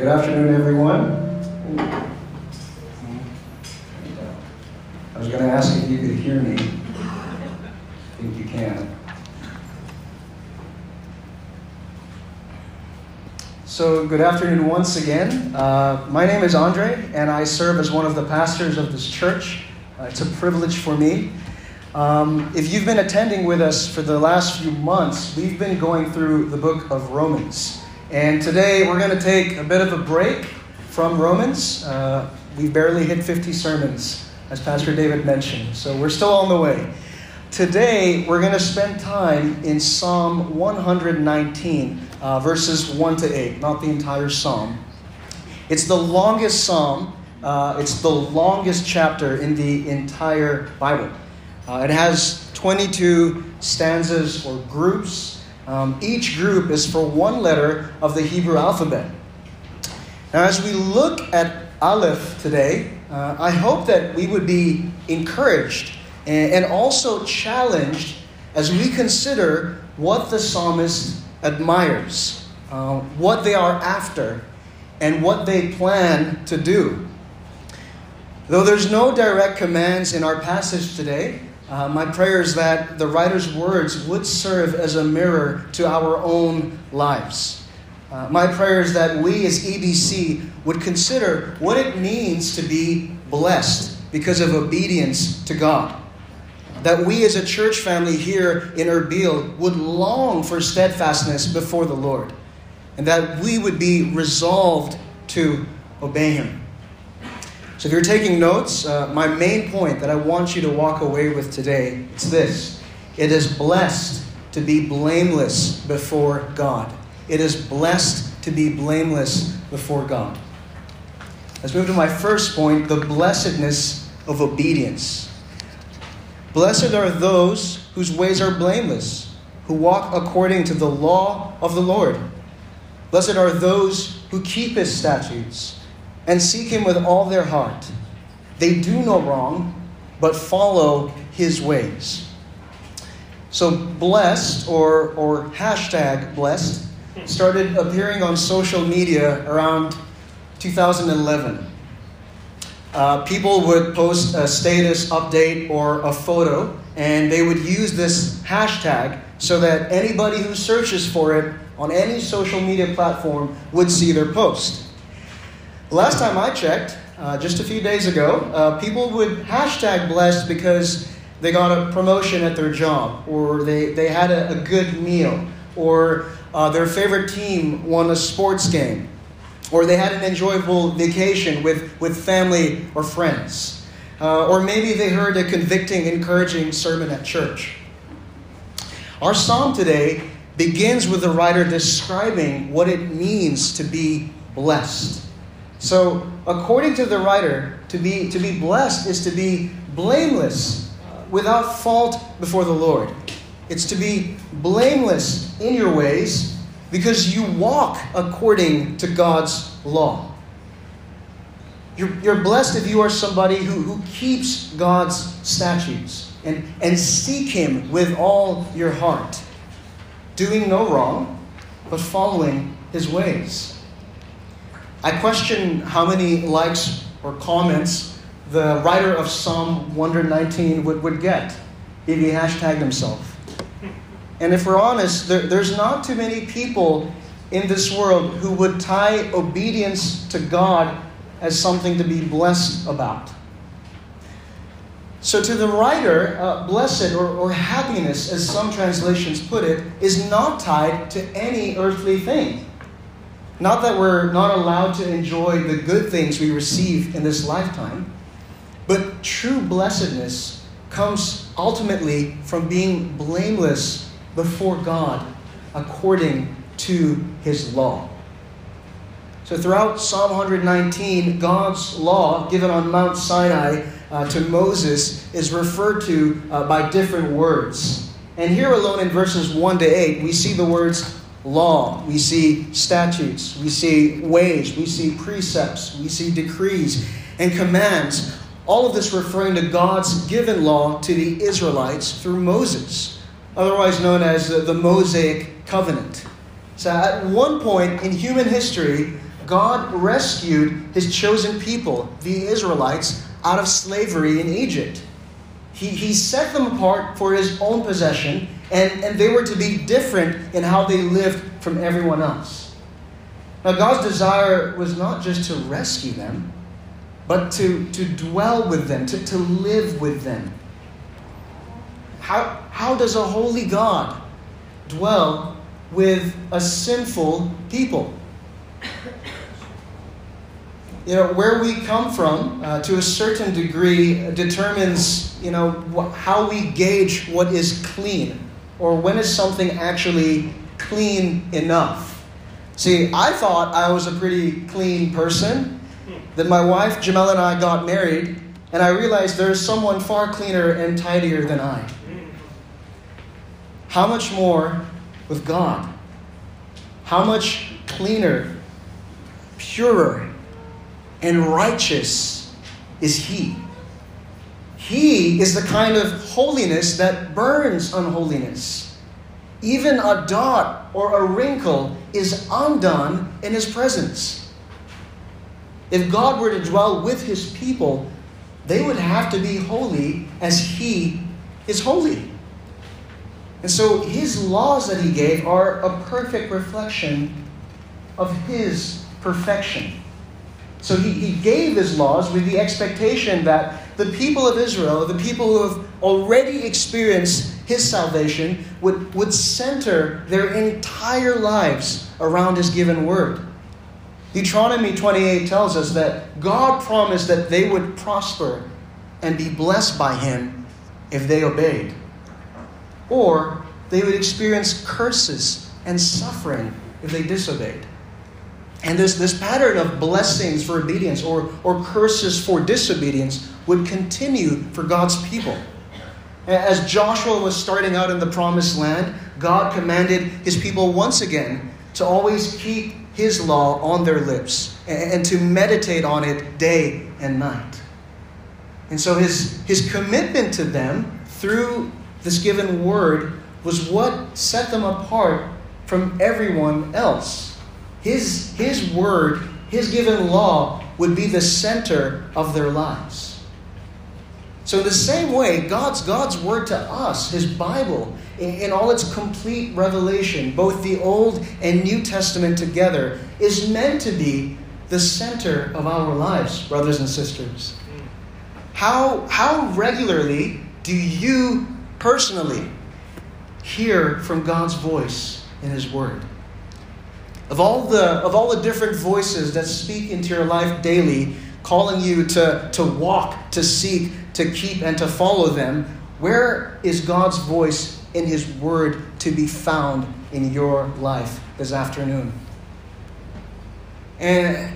Good afternoon, everyone. I was going to ask if you could hear me. I think you can. So, good afternoon once again. My name is Andrei, and I serve as one of the pastors of this church. It's a privilege for me. If you've been attending with us for the last few months, we've been going through the book of Romans. And today we're going to take a bit of a break from Romans. We barely hit 50 sermons, as Pastor David mentioned, so we're still on the way. Today we're going to spend time in Psalm 119, verses 1 to 8, not the entire psalm. It's the longest psalm, it's the longest chapter in the entire Bible. It has 22 stanzas or groups. Each group is for one letter of the Hebrew alphabet. Now, as we look at Aleph today, I hope that we would be encouraged and also challenged as we consider what the psalmist admires, what they are after, and what they plan to do. Though there's no direct commands in our passage today, my prayer is that the writer's words would serve as a mirror to our own lives. My prayer is that we as EBC would consider what it means to be blessed because of obedience to God. That we as a church family here in Erbil would long for steadfastness before the Lord. And that we would be resolved to obey Him. So if you're taking notes, my main point that I want you to walk away with today is this. It is blessed to be blameless before God. It is blessed to be blameless before God. Let's move to my first point, the blessedness of obedience. Blessed are those whose ways are blameless, who walk according to the law of the Lord. Blessed are those who keep His statutes and seek Him with all their heart. They do no wrong, but follow His ways. So blessed, or hashtag blessed, started appearing on social media around 2011. People would post a status update or a photo, and they would use this hashtag so that anybody who searches for it on any social media platform would see their post. Last time I checked, just a few days ago, people would hashtag blessed because they got a promotion at their job, or they had a good meal, or their favorite team won a sports game, or they had an enjoyable vacation with family or friends, or maybe they heard a convicting, encouraging sermon at church. Our psalm today begins with the writer describing what it means to be blessed. So, according to the writer, to be blessed is to be blameless, without fault before the Lord. It's to be blameless in your ways because you walk according to God's law. You're blessed if you are somebody who keeps God's statutes and seek Him with all your heart, doing no wrong, but following His ways. I question how many likes or comments the writer of Psalm 119 would get if he hashtagged himself. And if we're honest, there's not too many people in this world who would tie obedience to God as something to be blessed about. So to the writer, blessed or happiness, as some translations put it, is not tied to any earthly thing. Not that we're not allowed to enjoy the good things we receive in this lifetime, but true blessedness comes ultimately from being blameless before God according to His law. So throughout Psalm 119, God's law given on Mount Sinai to Moses is referred to by different words. And here alone in verses 1 to 8, we see the words law, we see statutes, we see ways, we see precepts, we see decrees and commands. All of this referring to God's given law to the Israelites through Moses, otherwise known as the Mosaic Covenant. So at one point in human history, God rescued his chosen people, the Israelites, out of slavery in Egypt. He set them apart for his own possession, and they were to be different in how they lived from everyone else. Now, God's desire was not just to rescue them, but to dwell with them, to live with them. How does a holy God dwell with a sinful people? You know, where we come from, to a certain degree, determines, you know, how we gauge what is clean, or when is something actually clean enough. See, I thought I was a pretty clean person. Then my wife, Jamal, and I got married, and I realized there is someone far cleaner and tidier than I. How much more with God? How much cleaner, purer, and righteous is He. He is the kind of holiness that burns unholiness. Even a dot or a wrinkle is undone in His presence. If God were to dwell with His people, they would have to be holy as He is holy. And so His laws that He gave are a perfect reflection of His perfection. So he gave his laws with the expectation that the people of Israel, the people who have already experienced his salvation, would center their entire lives around his given word. Deuteronomy 28 tells us that God promised that they would prosper and be blessed by him if they obeyed. Or they would experience curses and suffering if they disobeyed. And this pattern of blessings for obedience or curses for disobedience would continue for God's people. As Joshua was starting out in the promised land, God commanded his people once again to always keep his law on their lips and to meditate on it day and night. And so his commitment to them through this given word was what set them apart from everyone else. His word, his given law, would be the center of their lives. So in the same way, God's word to us, his Bible, in all its complete revelation, both the Old and New Testament together, is meant to be the center of our lives, brothers and sisters. How regularly do you personally hear from God's voice in his word? Of all the different voices that speak into your life daily, calling you to walk, to seek, to keep, and to follow them, where is God's voice in his word to be found in your life this afternoon? And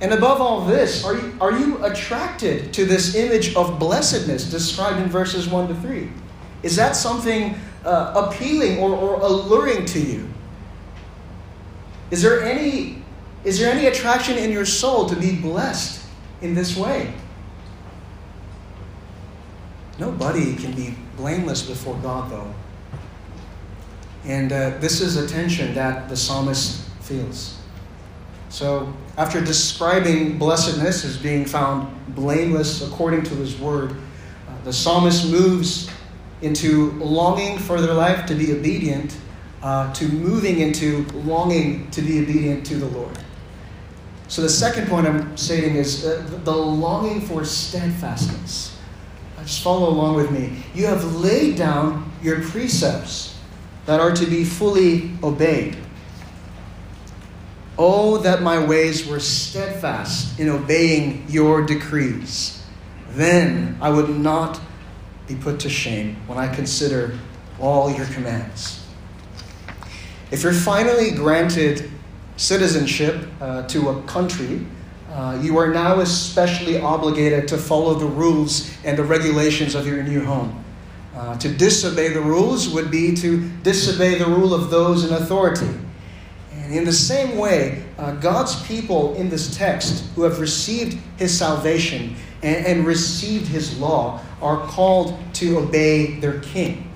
above all this, are you attracted to this image of blessedness described in verses 1 to 3? Is that something appealing or alluring to you? Is there any attraction in your soul to be blessed in this way? Nobody can be blameless before God, though. And this is a tension that the psalmist feels. So after describing blessedness as being found blameless according to his word, the psalmist moves into longing for their life to be obedient, to moving into longing to be obedient to the Lord. So the second point I'm stating is the longing for steadfastness. Just follow along with me. You have laid down your precepts that are to be fully obeyed. Oh, that my ways were steadfast in obeying your decrees. Then I would not be put to shame when I consider all your commands. If you're finally granted citizenship to a country, you are now especially obligated to follow the rules and the regulations of your new home. To disobey the rules would be to disobey the rule of those in authority. And in the same way, God's people in this text who have received his salvation and received his law are called to obey their king.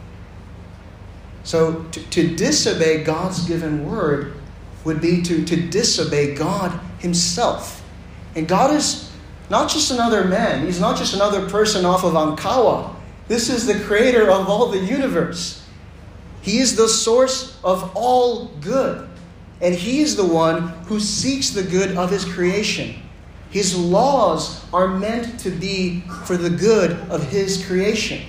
So to disobey God's given word would be to disobey God himself. And God is not just another man. He's not just another person off of Ankawa. This is the creator of all the universe. He is the source of all good. And he is the one who seeks the good of his creation. His laws are meant to be for the good of his creation.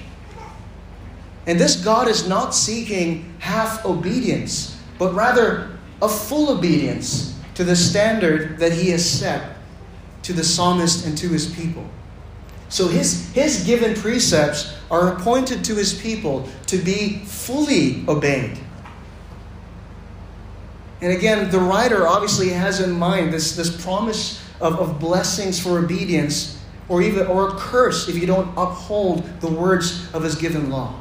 And this God is not seeking half obedience, but rather a full obedience to the standard that he has set to the psalmist and to his people. So his given precepts are appointed to his people to be fully obeyed. And again, the writer obviously has in mind this promise of blessings for obedience, or a curse if you don't uphold the words of his given law.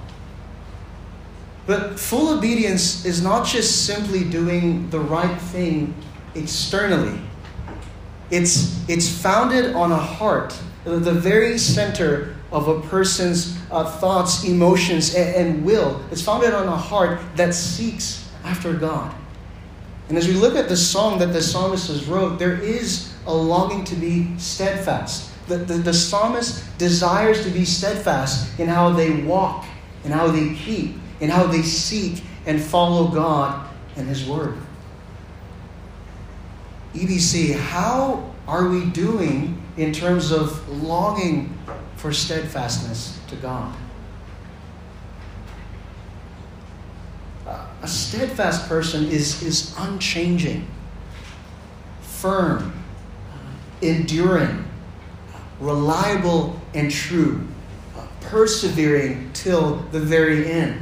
But full obedience is not just simply doing the right thing externally. It's founded on a heart, the very center of a person's thoughts, emotions, and will. It's founded on a heart that seeks after God. And as we look at the song that the psalmist has wrote, there is a longing to be steadfast. The psalmist desires to be steadfast in how they walk, in how they keep, in how they seek and follow God and his word. EBC, how are we doing in terms of longing for steadfastness to God? A steadfast person is unchanging, firm, enduring, reliable and true, persevering till the very end.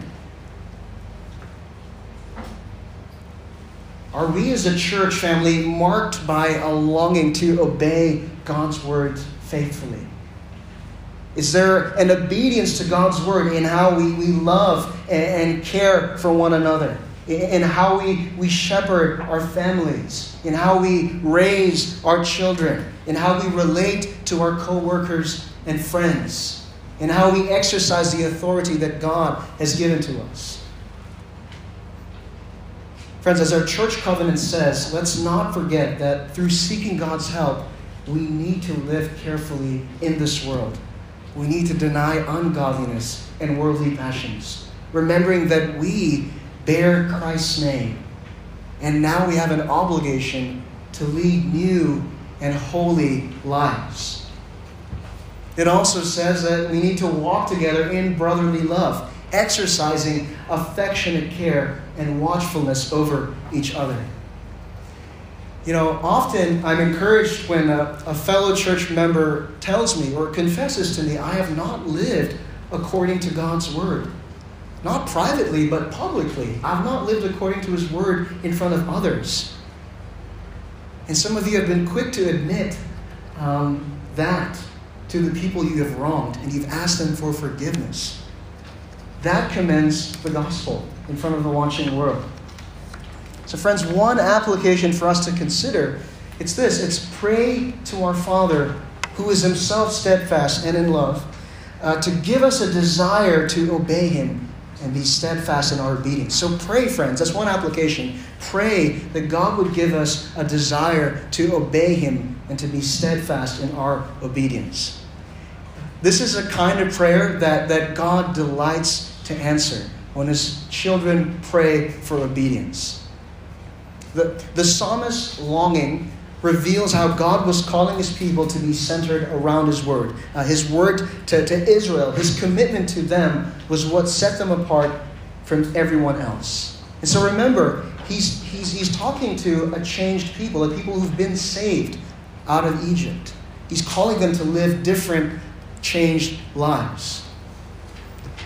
Are we as a church family marked by a longing to obey God's word faithfully? Is there an obedience to God's word in how we love and care for one another? In how we shepherd our families? In how we raise our children? In how we relate to our co-workers and friends? In how we exercise the authority that God has given to us? Friends, as our church covenant says, let's not forget that through seeking God's help, we need to live carefully in this world. We need to deny ungodliness and worldly passions, remembering that we bear Christ's name, and now we have an obligation to lead new and holy lives. It also says that we need to walk together in brotherly love, exercising affectionate care and watchfulness over each other. You know, often I'm encouraged when a fellow church member tells me or confesses to me, I have not lived according to God's word. Not privately, but publicly. I've not lived according to his word in front of others. And some of you have been quick to admit that to the people you have wronged, and you've asked them for forgiveness. That commends the gospel in front of the watching world. So friends, one application for us to consider, it's this. It's pray to our Father, who is himself steadfast and in love, to give us a desire to obey him and be steadfast in our obedience. So pray, friends. That's one application. Pray that God would give us a desire to obey him and to be steadfast in our obedience. This is a kind of prayer that God delights to answer when his children pray for obedience. The psalmist's longing reveals how God was calling his people to be centered around his word. His word to Israel, his commitment to them, was what set them apart from everyone else. And so remember, he's talking to a changed people, a people who've been saved out of Egypt. He's calling them to live different, changed lives.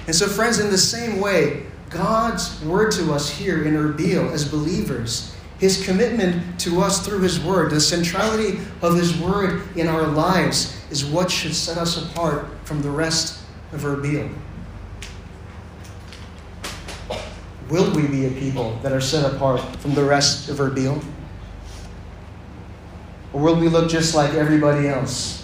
And so friends, in the same way, God's word to us here in Erbil as believers, his commitment to us through his word, the centrality of his word in our lives, is what should set us apart from the rest of Erbil. Will we be a people that are set apart from the rest of Erbil? Or will we look just like everybody else?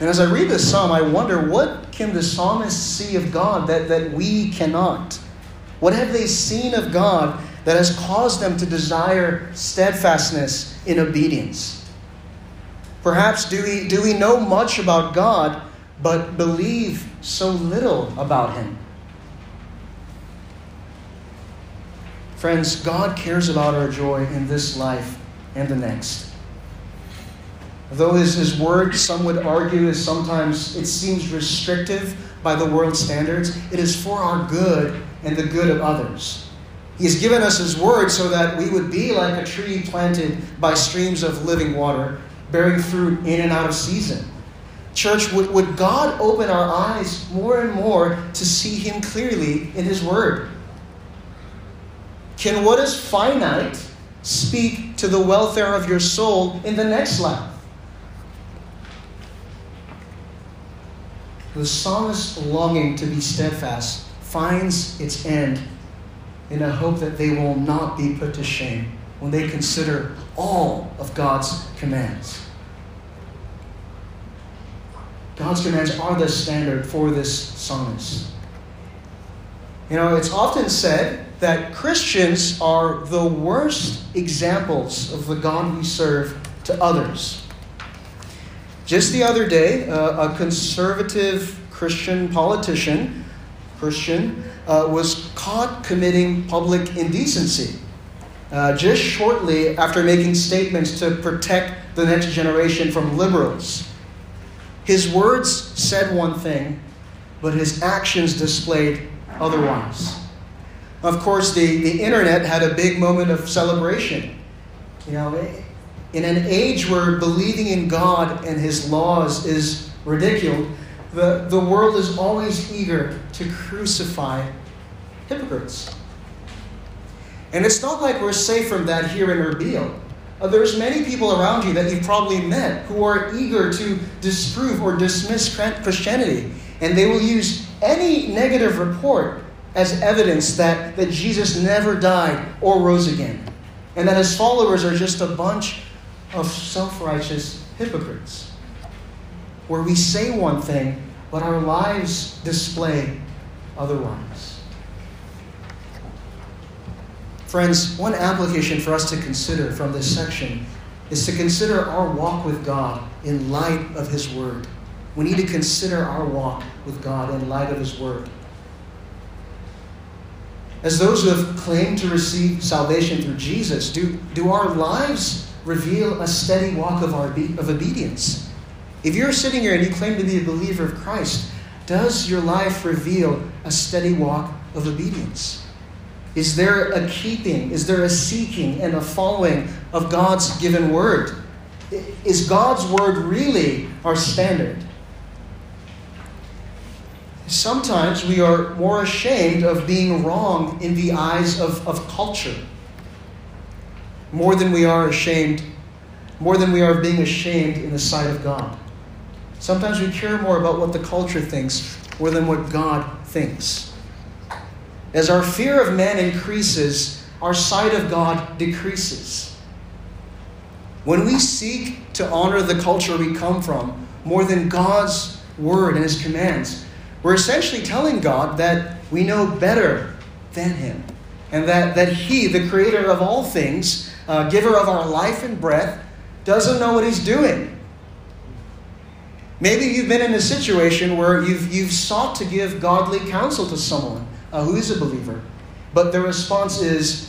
And as I read this psalm, I wonder, what can the psalmist see of God that we cannot? What have they seen of God that has caused them to desire steadfastness in obedience. Perhaps do we know much about God, but believe so little about Him? Friends, God cares about our joy in this life and the next. Though His word, some would argue, is sometimes, it seems restrictive by the world's standards, it is for our good and the good of others. He has given us His word so that we would be like a tree planted by streams of living water, bearing fruit in and out of season. Church, would God open our eyes more and more to see Him clearly in His word? Can what is finite speak to the welfare of your soul in the next life? The psalmist's longing to be steadfast finds its end in a hope that they will not be put to shame when they consider all of God's commands. God's commands are the standard for this psalmist. You know, it's often said that Christians are the worst examples of the God we serve to others. Just the other day, a conservative Christian politician was caught committing public indecency just shortly after making statements to protect the next generation from liberals. His words said one thing, but his actions displayed otherwise. Of course, the internet had a big moment of celebration. You know, in an age where believing in God and His laws is ridiculed, the world is always eager to crucify hypocrites. And it's not like we're safe from that here in Erbil. There's many people around you that you've probably met who are eager to disprove or dismiss Christianity. And they will use any negative report as evidence that Jesus never died or rose again, and that His followers are just a bunch of self-righteous hypocrites, where we say one thing, but our lives display otherwise. Friends, one application for us to consider from this section is to consider our walk with God in light of His word. We need to consider our walk with God in light of His word. As those who have claimed to receive salvation through Jesus, do our lives reveal a steady walk of obedience? If you're sitting here and you claim to be a believer of Christ, does your life reveal a steady walk of obedience? Is there a keeping, is there a seeking and a following of God's given word? Is God's word really our standard? Sometimes we are more ashamed of being wrong in the eyes of culture more than we are being ashamed in the sight of God. Sometimes we care more about what the culture thinks more than what God thinks. As our fear of man increases, our sight of God decreases. When we seek to honor the culture we come from more than God's word and His commands, we're essentially telling God that we know better than Him, and that He, the creator of all things, giver of our life and breath, doesn't know what He's doing. Maybe you've been in a situation where you've sought to give godly counsel to someone who is a believer, but the response is,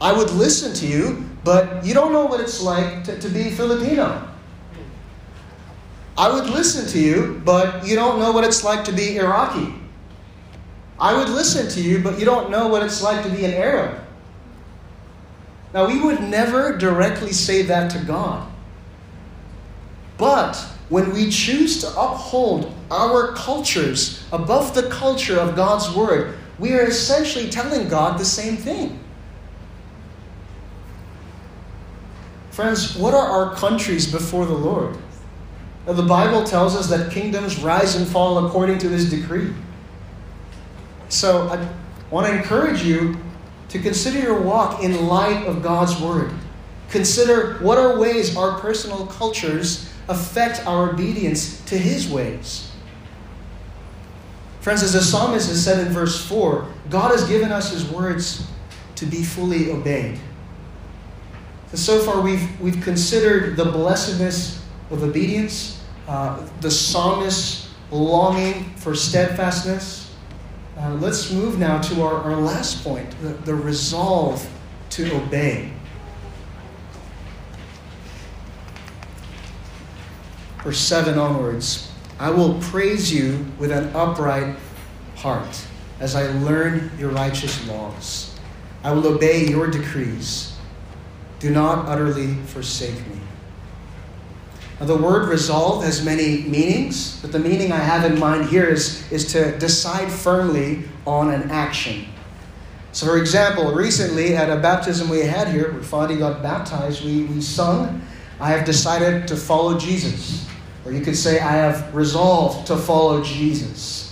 I would listen to you, but you don't know what it's like to be Filipino. I would listen to you, but you don't know what it's like to be Iraqi. I would listen to you, but you don't know what it's like to be an Arab. Now, we would never directly say that to God. But when we choose to uphold our cultures above the culture of God's word, we are essentially telling God the same thing. Friends, what are our countries before the Lord? The Bible tells us that kingdoms rise and fall according to His decree. So I want to encourage you to consider your walk in light of God's word. Consider what are ways our personal cultures affect our obedience to His ways. Friends, as the psalmist has said in verse 4, God has given us His words to be fully obeyed. So far we've considered the blessedness of obedience, the psalmist's longing for steadfastness. Let's move now to our last point, the resolve to obey. Verse 7 onwards, I will praise you with an upright heart as I learn your righteous laws. I will obey your decrees. Do not utterly forsake me. Now, the word resolve has many meanings, but the meaning I have in mind here is to decide firmly on an action. So, for example, recently at a baptism we had here, where Fadi got baptized, we sung, I have decided to follow Jesus. Or you could say, I have resolved to follow Jesus.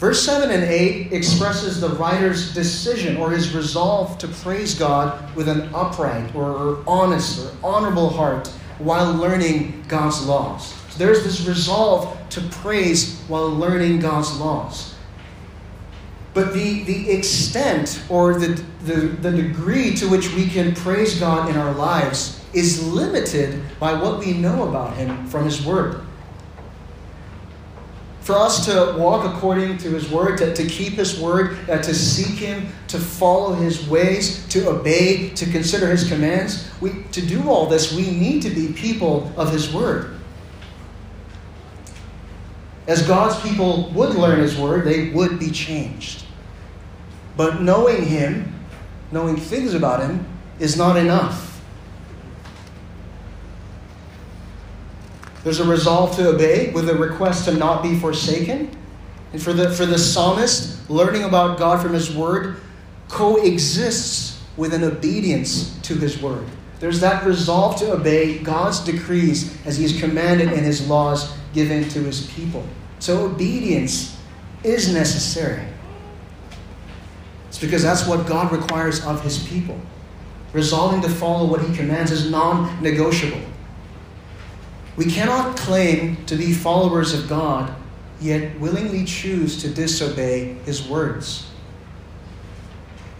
Verse 7 and 8 expresses the writer's decision or his resolve to praise God with an upright or honest or honorable heart while learning God's laws. So there's this resolve to praise while learning God's laws. But the extent or the degree to which we can praise God in our lives is limited by what we know about Him from His Word. For us to walk according to His Word, to keep His Word, to seek Him, to follow His ways, to obey, to consider His commands, to do all this, we need to be people of His Word. As God's people would learn His Word, they would be changed. But knowing Him, knowing things about Him, is not enough. There's a resolve to obey with a request to not be forsaken. And for the psalmist, learning about God from His Word coexists with an obedience to His Word. There's that resolve to obey God's decrees as He is commanded in His laws given to His people. So obedience is necessary. It's because that's what God requires of His people. Resolving to follow what He commands is non-negotiable. We cannot claim to be followers of God, yet willingly choose to disobey His words.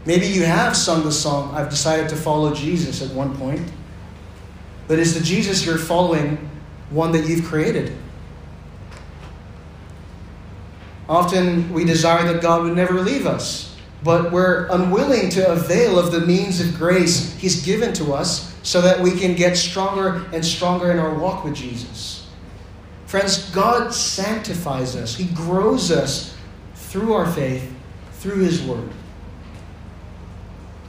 Maybe you have sung the song, I've decided to follow Jesus at one point. But is the Jesus you're following one that you've created? Often we desire that God would never leave us, but we're unwilling to avail of the means of grace He's given to us, so that we can get stronger and stronger in our walk with Jesus. Friends, God sanctifies us. He grows us through our faith, through His Word.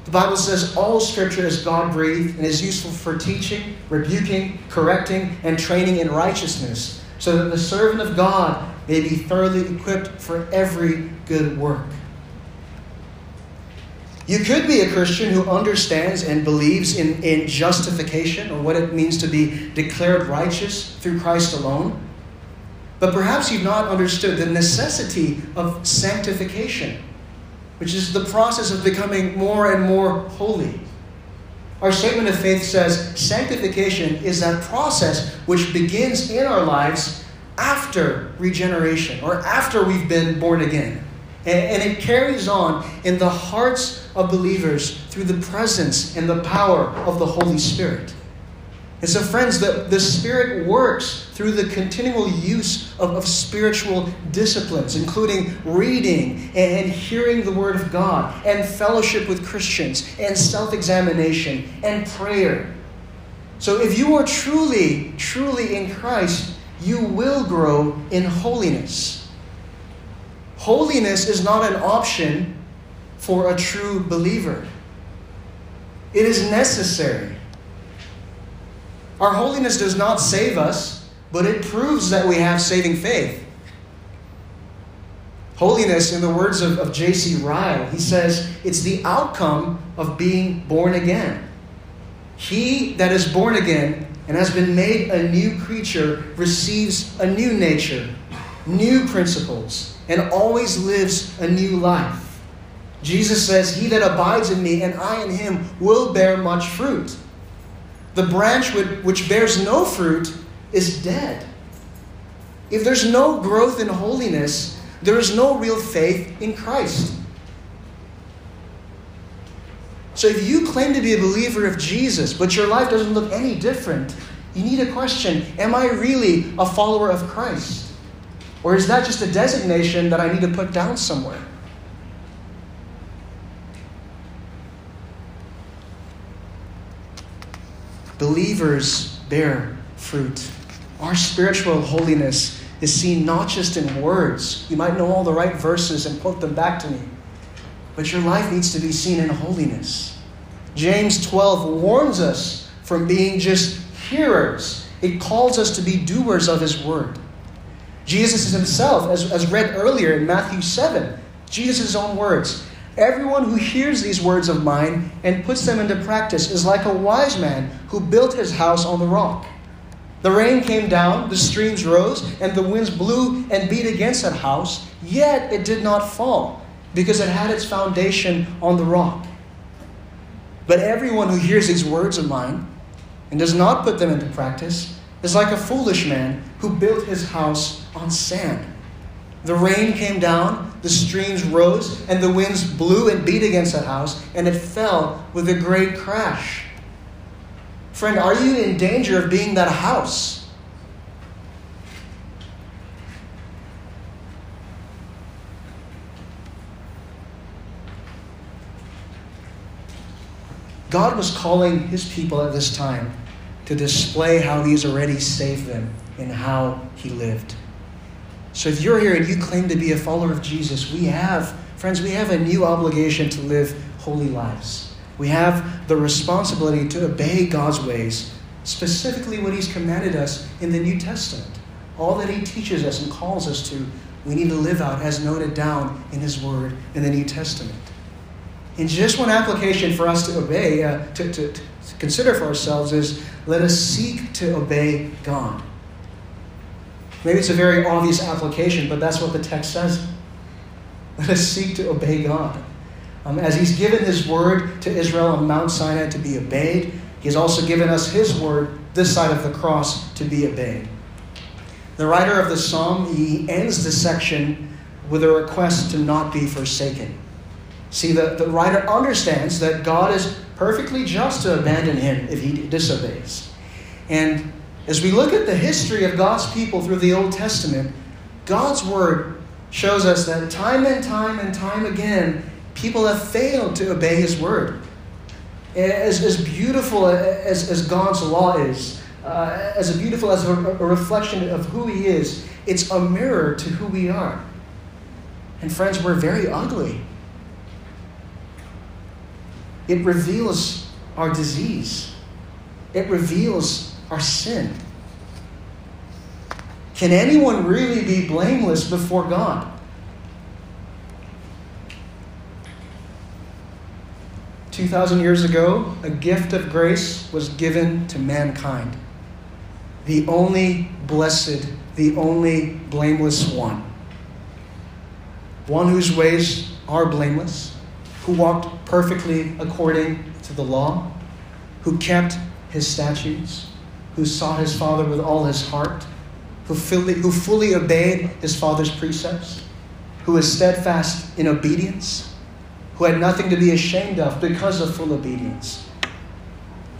The Bible says all Scripture is God-breathed and is useful for teaching, rebuking, correcting, and training in righteousness, so that the servant of God may be thoroughly equipped for every good work. You could be a Christian who understands and believes in justification or what it means to be declared righteous through Christ alone. But perhaps you've not understood the necessity of sanctification, which is the process of becoming more and more holy. Our statement of faith says sanctification is that process which begins in our lives after regeneration or after we've been born again. And it carries on in the hearts of believers through the presence and the power of the Holy Spirit. And so, friends, the Spirit works through the continual use of spiritual disciplines, including reading and hearing the Word of God, and fellowship with Christians, and self-examination, and prayer. So if you are truly, truly in Christ, you will grow in holiness. Holiness is not an option for a true believer. It is necessary. Our holiness does not save us, but it proves that we have saving faith. Holiness, in the words of J.C. Ryle, he says, it's the outcome of being born again. He that is born again and has been made a new creature receives a new nature, new principles, and always lives a new life. Jesus says, he that abides in me and I in him will bear much fruit. The branch which bears no fruit is dead. If there's no growth in holiness, there is no real faith in Christ. So if you claim to be a believer of Jesus, but your life doesn't look any different, you need a question. Am I really a follower of Christ? Or is that just a designation that I need to put down somewhere? Believers bear fruit. Our spiritual holiness is seen not just in words. You might know all the right verses and quote them back to me, but your life needs to be seen in holiness. James 12 warns us from being just hearers. It calls us to be doers of his word. Jesus himself, as read earlier in Matthew 7, Jesus' own words, "Everyone who hears these words of mine and puts them into practice is like a wise man who built his house on the rock. The rain came down, the streams rose, and the winds blew and beat against that house, yet it did not fall, because it had its foundation on the rock. But everyone who hears these words of mine and does not put them into practice is like a foolish man who built his house on sand. The rain came down, the streams rose, and the winds blew and beat against that house, and it fell with a great crash." Friend, are you in danger of being that house? God was calling his people at this time to display how he has already saved them and how he lived. So if you're here and you claim to be a follower of Jesus, we have a new obligation to live holy lives. We have the responsibility to obey God's ways, specifically what he's commanded us in the New Testament. All that he teaches us and calls us to, we need to live out as noted down in his word in the New Testament. And just one application for us to obey, to consider for ourselves is, let us seek to obey God. Maybe it's a very obvious application, but that's what the text says. Let us seek to obey God. As he's given his word to Israel on Mount Sinai to be obeyed, he's also given us his word this side of the cross to be obeyed. The writer of the psalm, he ends this section with a request to not be forsaken. See, the writer understands that God is perfectly just to abandon him if he disobeys. And as we look at the history of God's people through the Old Testament, God's word shows us that time and time again, people have failed to obey his word. As beautiful as God's law is, as beautiful as a reflection of who he is, it's a mirror to who we are. And friends, we're very ugly. It reveals our disease. It reveals our sin. Can anyone really be blameless before God? Two 2,000 years ago, a gift of grace was given to mankind. The only blessed, the only blameless one. One whose ways are blameless, who walked perfectly according to the law, who kept his statutes, who sought his Father with all his heart, who fully obeyed his Father's precepts, who was steadfast in obedience, who had nothing to be ashamed of because of full obedience.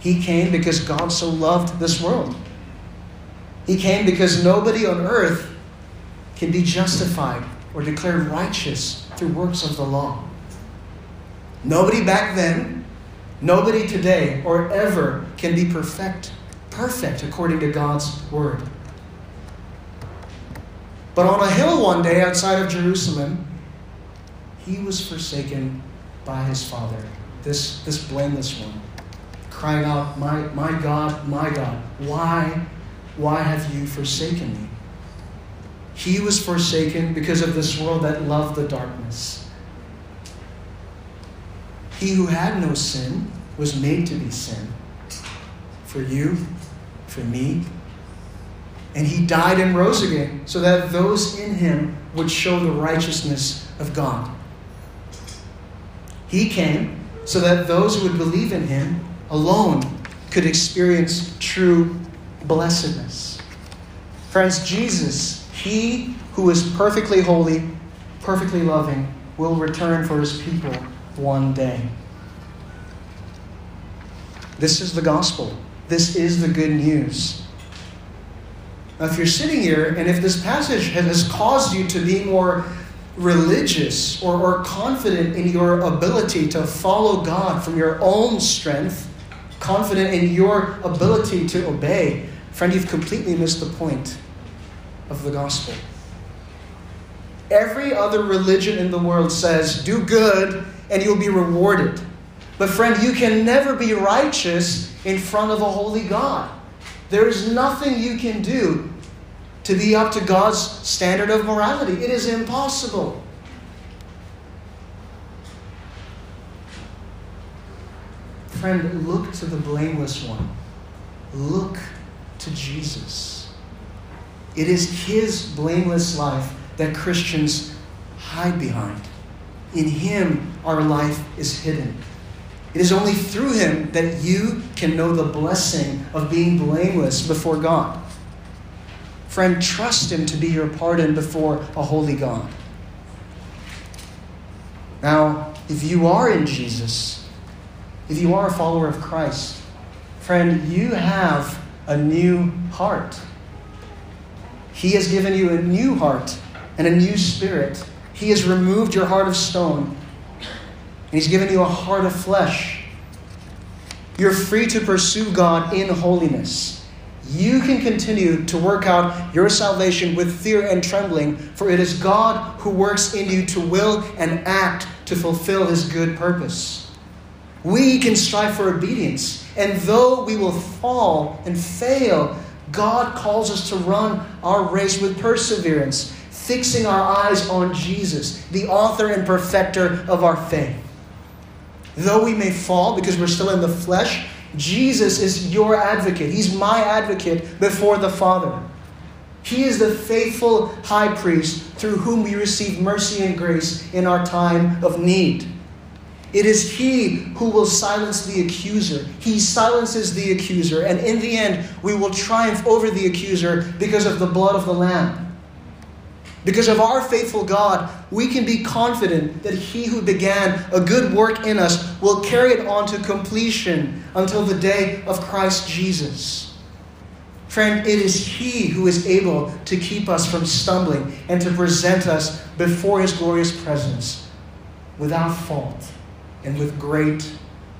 He came because God so loved this world. He came because nobody on earth can be justified or declared righteous through works of the law. Nobody back then, nobody today or ever can be perfect according to God's word. But on a hill one day outside of Jerusalem, he was forsaken by his Father, this blameless one, crying out, my God, why have you forsaken me? He was forsaken because of this world that loved the darkness. He who had no sin was made to be sin for you, for me. And he died and rose again so that those in him would show the righteousness of God. He came so that those who would believe in him alone could experience true blessedness. Friends, Jesus, he who is perfectly holy, perfectly loving, will return for his people one day. This is the gospel. This is the good news. Now, if you're sitting here and if this passage has caused you to be more religious or confident in your ability to follow God from your own strength, confident in your ability to obey, friend, you've completely missed the point of the gospel. Every other religion in the world says, do good and you'll be rewarded. But friend, you can never be righteous in front of a holy God. There is nothing you can do to be up to God's standard of morality. It is impossible. Friend, look to the blameless one. Look to Jesus. It is his blameless life that Christians hide behind. In him, our life is hidden. It is only through him that you can know the blessing of being blameless before God. Friend, trust him to be your pardon before a holy God. Now, if you are in Jesus, if you are a follower of Christ, friend, you have a new heart. He has given you a new heart and a new spirit. He has removed your heart of stone. And he's given you a heart of flesh. You're free to pursue God in holiness. You can continue to work out your salvation with fear and trembling, for it is God who works in you to will and act to fulfill his good purpose. We can strive for obedience, and though we will fall and fail, God calls us to run our race with perseverance, fixing our eyes on Jesus, the author and perfecter of our faith. Though we may fall because we're still in the flesh, Jesus is your advocate. He's my advocate before the Father. He is the faithful high priest through whom we receive mercy and grace in our time of need. It is he who will silence the accuser. He silences the accuser, and in the end, we will triumph over the accuser because of the blood of the Lamb. Because of our faithful God, we can be confident that he who began a good work in us will carry it on to completion until the day of Christ Jesus. Friend, it is he who is able to keep us from stumbling and to present us before his glorious presence without fault and with great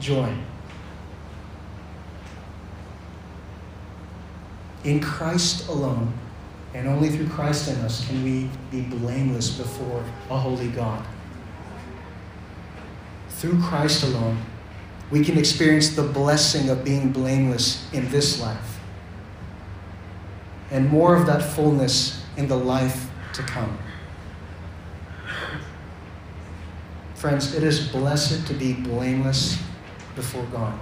joy. In Christ alone, and only through Christ in us, can we be blameless before a holy God. Through Christ alone, we can experience the blessing of being blameless in this life, and more of that fullness in the life to come. Friends, it is blessed to be blameless before God.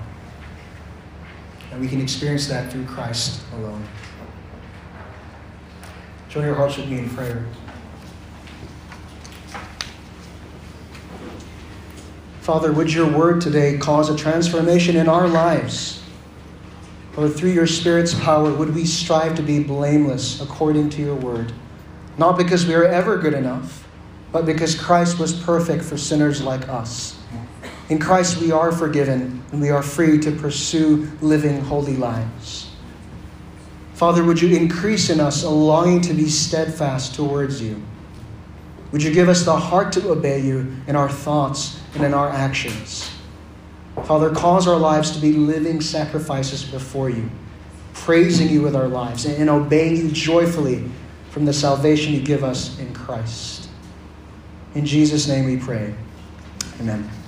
And we can experience that through Christ alone. Join your hearts with me in prayer. Father, would your word today cause a transformation in our lives? Lord, through your Spirit's power, would we strive to be blameless according to your word? Not because we are ever good enough, but because Christ was perfect for sinners like us. In Christ we are forgiven, and we are free to pursue living holy lives. Father, would you increase in us a longing to be steadfast towards you? Would you give us the heart to obey you in our thoughts and in our actions? Father, cause our lives to be living sacrifices before you, praising you with our lives and obeying you joyfully from the salvation you give us in Christ. In Jesus' name we pray. Amen.